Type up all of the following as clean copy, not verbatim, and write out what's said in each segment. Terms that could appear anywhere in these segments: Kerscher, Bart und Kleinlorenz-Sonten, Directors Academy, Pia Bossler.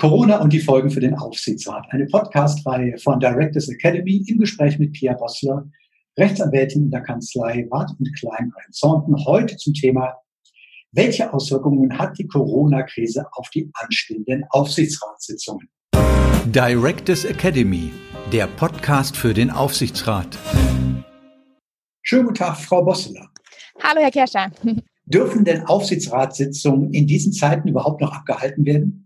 Corona und die Folgen für den Aufsichtsrat. Eine Podcast-Reihe von Directors Academy im Gespräch mit Pia Bossler, Rechtsanwältin in der Kanzlei Bart und Kleinlorenz-Sonten. Heute zum Thema: Welche Auswirkungen hat die Corona-Krise auf die anstehenden Aufsichtsratssitzungen? Directors Academy, der Podcast für den Aufsichtsrat. Schönen guten Tag, Frau Bossler. Hallo, Herr Kerscher. Dürfen denn Aufsichtsratssitzungen in diesen Zeiten überhaupt noch abgehalten werden?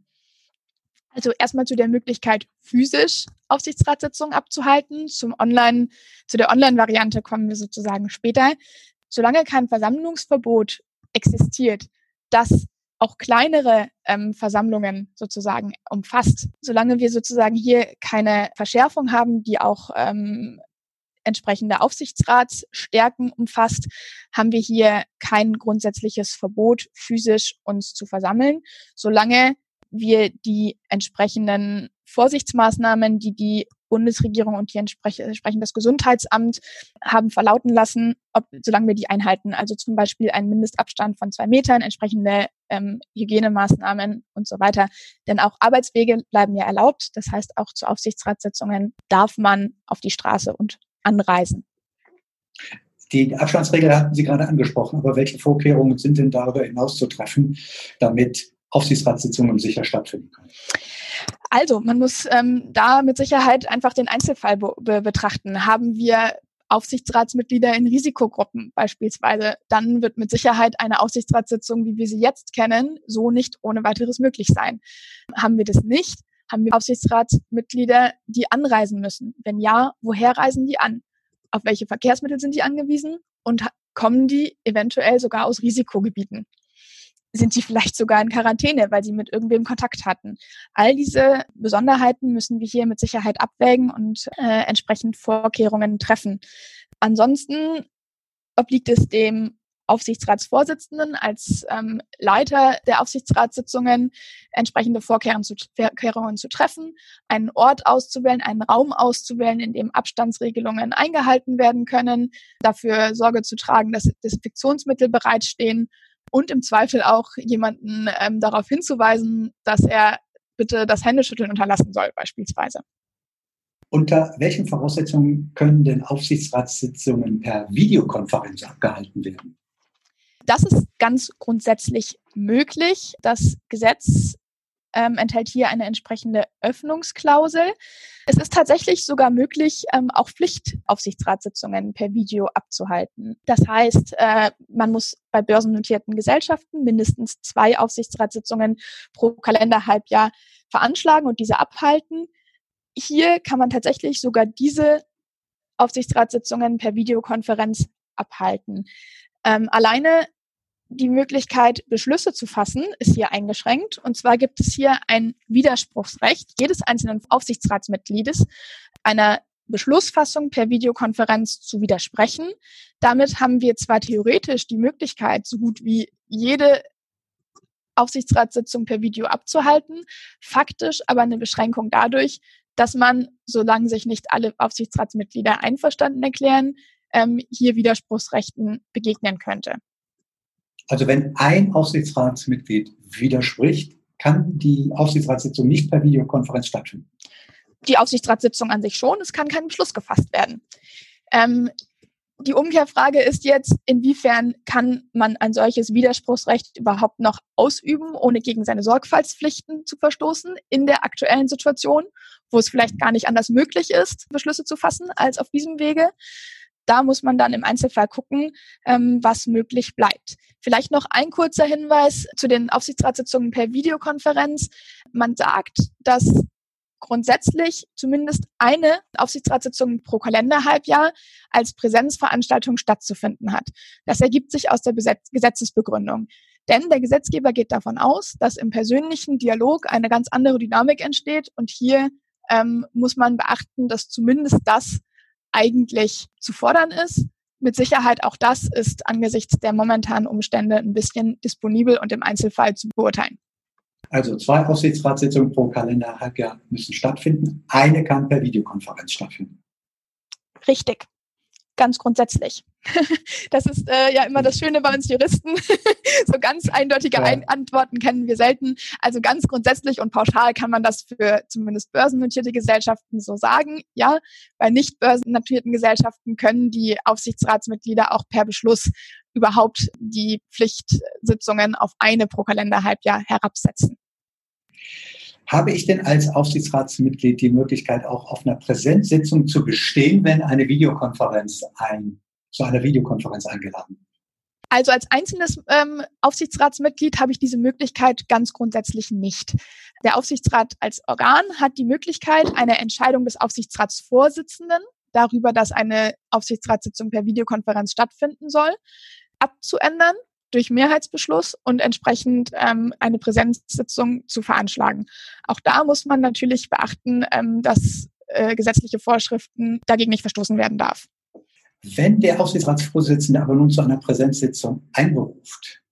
Also erstmal zu der Möglichkeit, physisch Aufsichtsratssitzungen abzuhalten. Zu der Online-Variante kommen wir sozusagen später. Solange kein Versammlungsverbot existiert, das auch kleinere Versammlungen sozusagen umfasst, solange wir sozusagen hier keine Verschärfung haben, die auch entsprechende Aufsichtsratsstärken umfasst, haben wir hier kein grundsätzliches Verbot, physisch uns zu versammeln, solange wir die entsprechenden Vorsichtsmaßnahmen, die die Bundesregierung und die entsprechend das Gesundheitsamt haben verlauten lassen, solange wir die einhalten. Also zum Beispiel einen Mindestabstand von 2 Metern, entsprechende Hygienemaßnahmen und so weiter. Denn auch Arbeitswege bleiben ja erlaubt. Das heißt, auch zu Aufsichtsratssitzungen darf man auf die Straße und anreisen. Die Abstandsregel hatten Sie gerade angesprochen, aber welche Vorkehrungen sind denn darüber hinaus zu treffen, damit Aufsichtsratssitzungen sicher stattfinden können? Also, man muss da mit Sicherheit einfach den Einzelfall betrachten. Haben wir Aufsichtsratsmitglieder in Risikogruppen beispielsweise, dann wird mit Sicherheit eine Aufsichtsratssitzung, wie wir sie jetzt kennen, so nicht ohne weiteres möglich sein. Haben wir das nicht? Haben wir Aufsichtsratsmitglieder, die anreisen müssen? Wenn ja, woher reisen die an? Auf welche Verkehrsmittel sind die angewiesen? Und kommen die eventuell sogar aus Risikogebieten? Sind sie vielleicht sogar in Quarantäne, weil sie mit irgendwem Kontakt hatten? All diese Besonderheiten müssen wir hier mit Sicherheit abwägen und entsprechend Vorkehrungen treffen. Ansonsten obliegt es dem Aufsichtsratsvorsitzenden als Leiter der Aufsichtsratssitzungen, entsprechende Vorkehrungen zu treffen, einen Ort auszuwählen, einen Raum auszuwählen, in dem Abstandsregelungen eingehalten werden können, dafür Sorge zu tragen, dass Desinfektionsmittel bereitstehen und im Zweifel auch jemanden darauf hinzuweisen, dass er bitte das Händeschütteln unterlassen soll beispielsweise. Unter welchen Voraussetzungen können denn Aufsichtsratssitzungen per Videokonferenz abgehalten werden? Das ist ganz grundsätzlich möglich. Das Gesetz enthält hier eine entsprechende Öffnungsklausel. Es ist tatsächlich sogar möglich, auch Pflichtaufsichtsratssitzungen per Video abzuhalten. Das heißt, man muss bei börsennotierten Gesellschaften mindestens 2 Aufsichtsratssitzungen pro Kalenderhalbjahr veranschlagen und diese abhalten. Hier kann man tatsächlich sogar diese Aufsichtsratssitzungen per Videokonferenz abhalten. Alleine die Möglichkeit, Beschlüsse zu fassen, ist hier eingeschränkt. Und zwar gibt es hier ein Widerspruchsrecht jedes einzelnen Aufsichtsratsmitgliedes, einer Beschlussfassung per Videokonferenz zu widersprechen. Damit haben wir zwar theoretisch die Möglichkeit, so gut wie jede Aufsichtsratssitzung per Video abzuhalten, faktisch aber eine Beschränkung dadurch, dass man, solange sich nicht alle Aufsichtsratsmitglieder einverstanden erklären, hier Widerspruchsrechten begegnen könnte. Also wenn ein Aufsichtsratsmitglied widerspricht, kann die Aufsichtsratssitzung nicht per Videokonferenz stattfinden? Die Aufsichtsratssitzung an sich schon, es kann kein Beschluss gefasst werden. Die Umkehrfrage ist jetzt, inwiefern kann man ein solches Widerspruchsrecht überhaupt noch ausüben, ohne gegen seine Sorgfaltspflichten zu verstoßen in der aktuellen Situation, wo es vielleicht gar nicht anders möglich ist, Beschlüsse zu fassen als auf diesem Wege. Da muss man dann im Einzelfall gucken, was möglich bleibt. Vielleicht noch ein kurzer Hinweis zu den Aufsichtsratssitzungen per Videokonferenz. Man sagt, dass grundsätzlich zumindest eine Aufsichtsratssitzung pro Kalenderhalbjahr als Präsenzveranstaltung stattzufinden hat. Das ergibt sich aus der Gesetzesbegründung. Denn der Gesetzgeber geht davon aus, dass im persönlichen Dialog eine ganz andere Dynamik entsteht. Und hier muss man beachten, dass zumindest das eigentlich zu fordern ist. Mit Sicherheit auch das ist angesichts der momentanen Umstände ein bisschen disponibel und im Einzelfall zu beurteilen. Also 2 Aufsichtsratssitzungen pro Kalenderhalbjahr müssen stattfinden. Eine kann per Videokonferenz stattfinden. Richtig. ganz grundsätzlich. Das ist ja immer das Schöne bei uns Juristen. So ganz eindeutige Antworten kennen wir selten. Also ganz grundsätzlich und pauschal kann man das für zumindest börsennotierte Gesellschaften so sagen. Ja, bei nicht börsennotierten Gesellschaften können die Aufsichtsratsmitglieder auch per Beschluss überhaupt die Pflichtsitzungen auf eine pro Kalenderhalbjahr herabsetzen. Habe ich denn als Aufsichtsratsmitglied die Möglichkeit, auch auf einer Präsenzsitzung zu bestehen, wenn eine Videokonferenz zu einer Videokonferenz eingeladen wird? Also als einzelnes Aufsichtsratsmitglied habe ich diese Möglichkeit ganz grundsätzlich nicht. Der Aufsichtsrat als Organ hat die Möglichkeit, eine Entscheidung des Aufsichtsratsvorsitzenden darüber, dass eine Aufsichtsratssitzung per Videokonferenz stattfinden soll, abzuändern durch Mehrheitsbeschluss und entsprechend eine Präsenzsitzung zu veranschlagen. Auch da muss man natürlich beachten, dass gesetzliche Vorschriften dagegen nicht verstoßen werden darf. Wenn der Aufsichtsratsvorsitzende aber nun zu einer Präsenzsitzung einberuft,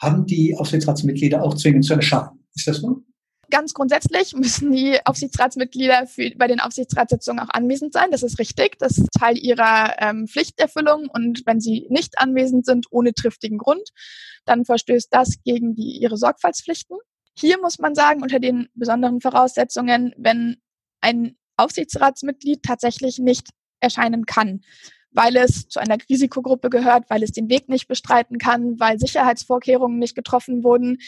haben die Aufsichtsratsmitglieder auch zwingend zu erscheinen. Ist das so? Ganz grundsätzlich müssen die Aufsichtsratsmitglieder bei den Aufsichtsratssitzungen auch anwesend sein. Das ist richtig. Das ist Teil ihrer Pflichterfüllung. Und wenn sie nicht anwesend sind, ohne triftigen Grund, dann verstößt das gegen ihre Sorgfaltspflichten. Hier muss man sagen, unter den besonderen Voraussetzungen, wenn ein Aufsichtsratsmitglied tatsächlich nicht erscheinen kann, weil es zu einer Risikogruppe gehört, weil es den Weg nicht bestreiten kann, weil Sicherheitsvorkehrungen nicht getroffen wurden,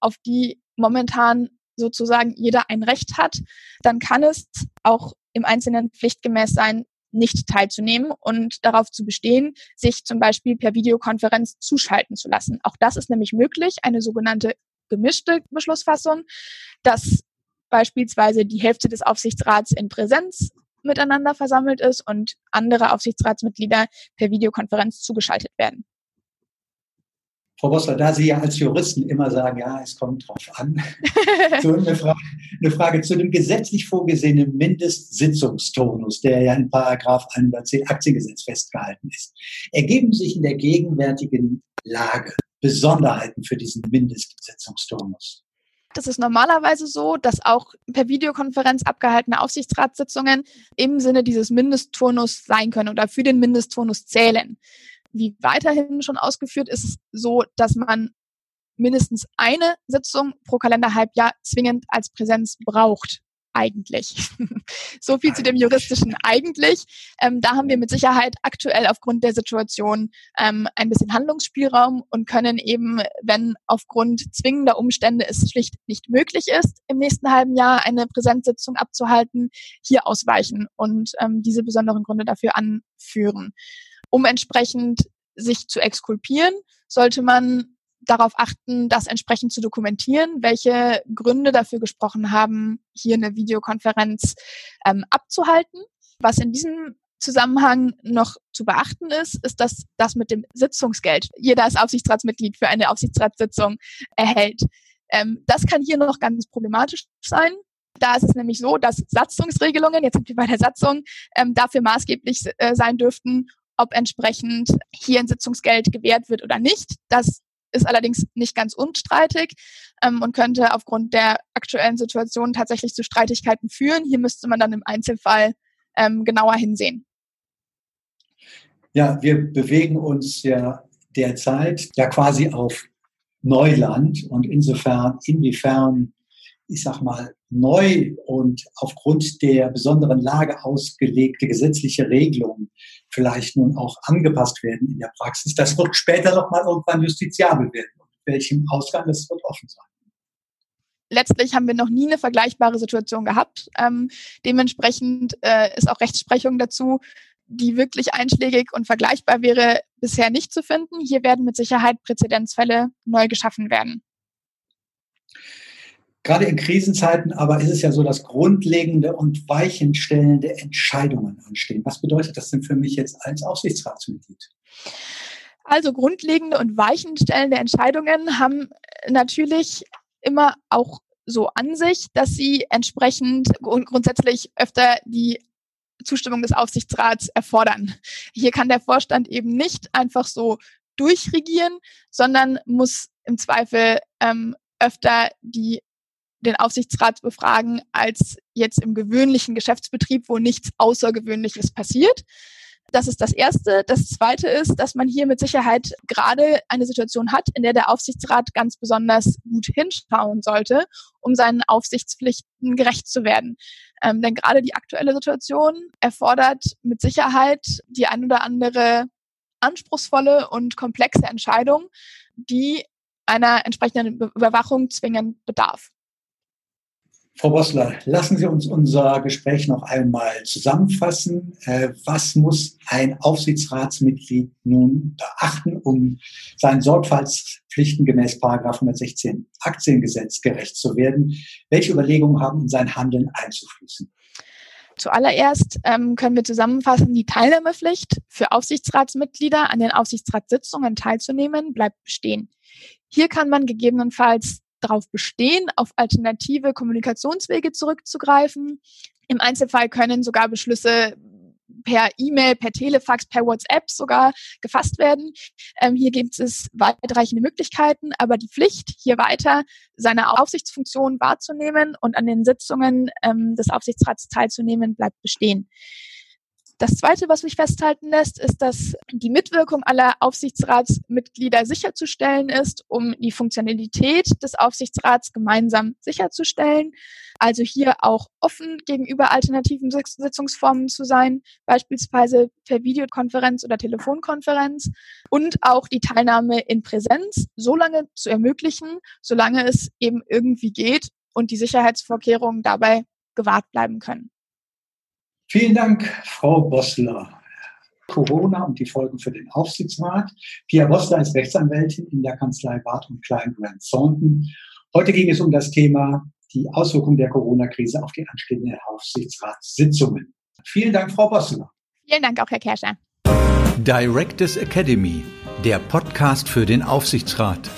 auf die momentan sozusagen jeder ein Recht hat, dann kann es auch im Einzelnen pflichtgemäß sein, nicht teilzunehmen und darauf zu bestehen, sich zum Beispiel per Videokonferenz zuschalten zu lassen. Auch das ist nämlich möglich, eine sogenannte gemischte Beschlussfassung, dass beispielsweise die Hälfte des Aufsichtsrats in Präsenz miteinander versammelt ist und andere Aufsichtsratsmitglieder per Videokonferenz zugeschaltet werden. Frau Bossler, da Sie ja als Juristen immer sagen, ja, es kommt drauf an, so eine Frage zu dem gesetzlich vorgesehenen Mindestsitzungstonus, der ja in Paragraph 110 Aktiengesetz festgehalten ist. Ergeben sich in der gegenwärtigen Lage Besonderheiten für diesen Mindestsitzungstonus? Das ist normalerweise so, dass auch per Videokonferenz abgehaltene Aufsichtsratssitzungen im Sinne dieses Mindestturnus sein können oder für den Mindestturnus zählen. Wie weiterhin schon ausgeführt, ist es so, dass man mindestens eine Sitzung pro Kalenderhalbjahr zwingend als Präsenz braucht, eigentlich. So viel zu dem juristischen eigentlich. Da haben wir mit Sicherheit aktuell aufgrund der Situation ein bisschen Handlungsspielraum und können eben, wenn aufgrund zwingender Umstände es schlicht nicht möglich ist, im nächsten halben Jahr eine Präsenzsitzung abzuhalten, hier ausweichen und diese besonderen Gründe dafür anführen. Um entsprechend sich zu exkulpieren, sollte man darauf achten, das entsprechend zu dokumentieren, welche Gründe dafür gesprochen haben, hier eine Videokonferenz abzuhalten. Was in diesem Zusammenhang noch zu beachten ist, ist, dass das mit dem Sitzungsgeld jeder als Aufsichtsratsmitglied für eine Aufsichtsratssitzung erhält. Das kann hier noch ganz problematisch sein. Da ist es nämlich so, dass Satzungsregelungen, jetzt sind wir bei der Satzung, dafür maßgeblich sein dürften, ob entsprechend hier ein Sitzungsgeld gewährt wird oder nicht. Das ist allerdings nicht ganz unstreitig und könnte aufgrund der aktuellen Situation tatsächlich zu Streitigkeiten führen. Hier müsste man dann im Einzelfall genauer hinsehen. Ja, wir bewegen uns ja derzeit ja quasi auf Neuland und inwiefern, ich sag mal, neu und aufgrund der besonderen Lage ausgelegte gesetzliche Regelungen vielleicht nun auch angepasst werden in der Praxis. Das wird später nochmal irgendwann justiziabel werden. Und welchem Ausgang, das wird offen sein. Letztlich haben wir noch nie eine vergleichbare Situation gehabt. Dementsprechend ist auch Rechtsprechung dazu, die wirklich einschlägig und vergleichbar wäre, bisher nicht zu finden. Hier werden mit Sicherheit Präzedenzfälle neu geschaffen werden. Gerade in Krisenzeiten aber ist es ja so, dass grundlegende und weichenstellende Entscheidungen anstehen. Was bedeutet das denn für mich jetzt als Aufsichtsratsmitglied? Also grundlegende und weichenstellende Entscheidungen haben natürlich immer auch so an sich, dass sie entsprechend grundsätzlich öfter die Zustimmung des Aufsichtsrats erfordern. Hier kann der Vorstand eben nicht einfach so durchregieren, sondern muss im Zweifel öfter den Aufsichtsrat befragen als jetzt im gewöhnlichen Geschäftsbetrieb, wo nichts Außergewöhnliches passiert. Das ist das Erste. Das Zweite ist, dass man hier mit Sicherheit gerade eine Situation hat, in der der Aufsichtsrat ganz besonders gut hinschauen sollte, um seinen Aufsichtspflichten gerecht zu werden. Denn gerade die aktuelle Situation erfordert mit Sicherheit die ein oder andere anspruchsvolle und komplexe Entscheidung, die einer entsprechenden Überwachung zwingend bedarf. Frau Bossler, lassen Sie uns unser Gespräch noch einmal zusammenfassen. Was muss ein Aufsichtsratsmitglied nun beachten, um seinen Sorgfaltspflichten gemäß § 116 Aktiengesetz gerecht zu werden? Welche Überlegungen haben in sein Handeln einzufließen? Zuallererst können wir zusammenfassen, die Teilnahmepflicht für Aufsichtsratsmitglieder an den Aufsichtsratssitzungen teilzunehmen bleibt bestehen. Hier kann man gegebenenfalls darauf bestehen, auf alternative Kommunikationswege zurückzugreifen. Im Einzelfall können sogar Beschlüsse per E-Mail, per Telefax, per WhatsApp sogar gefasst werden. Hier gibt es weitreichende Möglichkeiten, aber die Pflicht, hier weiter seine Aufsichtsfunktion wahrzunehmen und an den Sitzungen des Aufsichtsrats teilzunehmen, bleibt bestehen. Das Zweite, was mich festhalten lässt, ist, dass die Mitwirkung aller Aufsichtsratsmitglieder sicherzustellen ist, um die Funktionalität des Aufsichtsrats gemeinsam sicherzustellen. Also hier auch offen gegenüber alternativen Sitzungsformen zu sein, beispielsweise per Videokonferenz oder Telefonkonferenz, und auch die Teilnahme in Präsenz so lange zu ermöglichen, solange es eben irgendwie geht und die Sicherheitsvorkehrungen dabei gewahrt bleiben können. Vielen Dank, Frau Bossler. Corona und die Folgen für den Aufsichtsrat. Pia Bossler ist Rechtsanwältin in der Kanzlei Bart und Kleinlorenz-Sonten. Heute ging es um das Thema die Auswirkungen der Corona-Krise auf die anstehenden Aufsichtsratssitzungen. Vielen Dank, Frau Bossler. Vielen Dank auch, Herr Kerscher. Directors Academy, der Podcast für den Aufsichtsrat.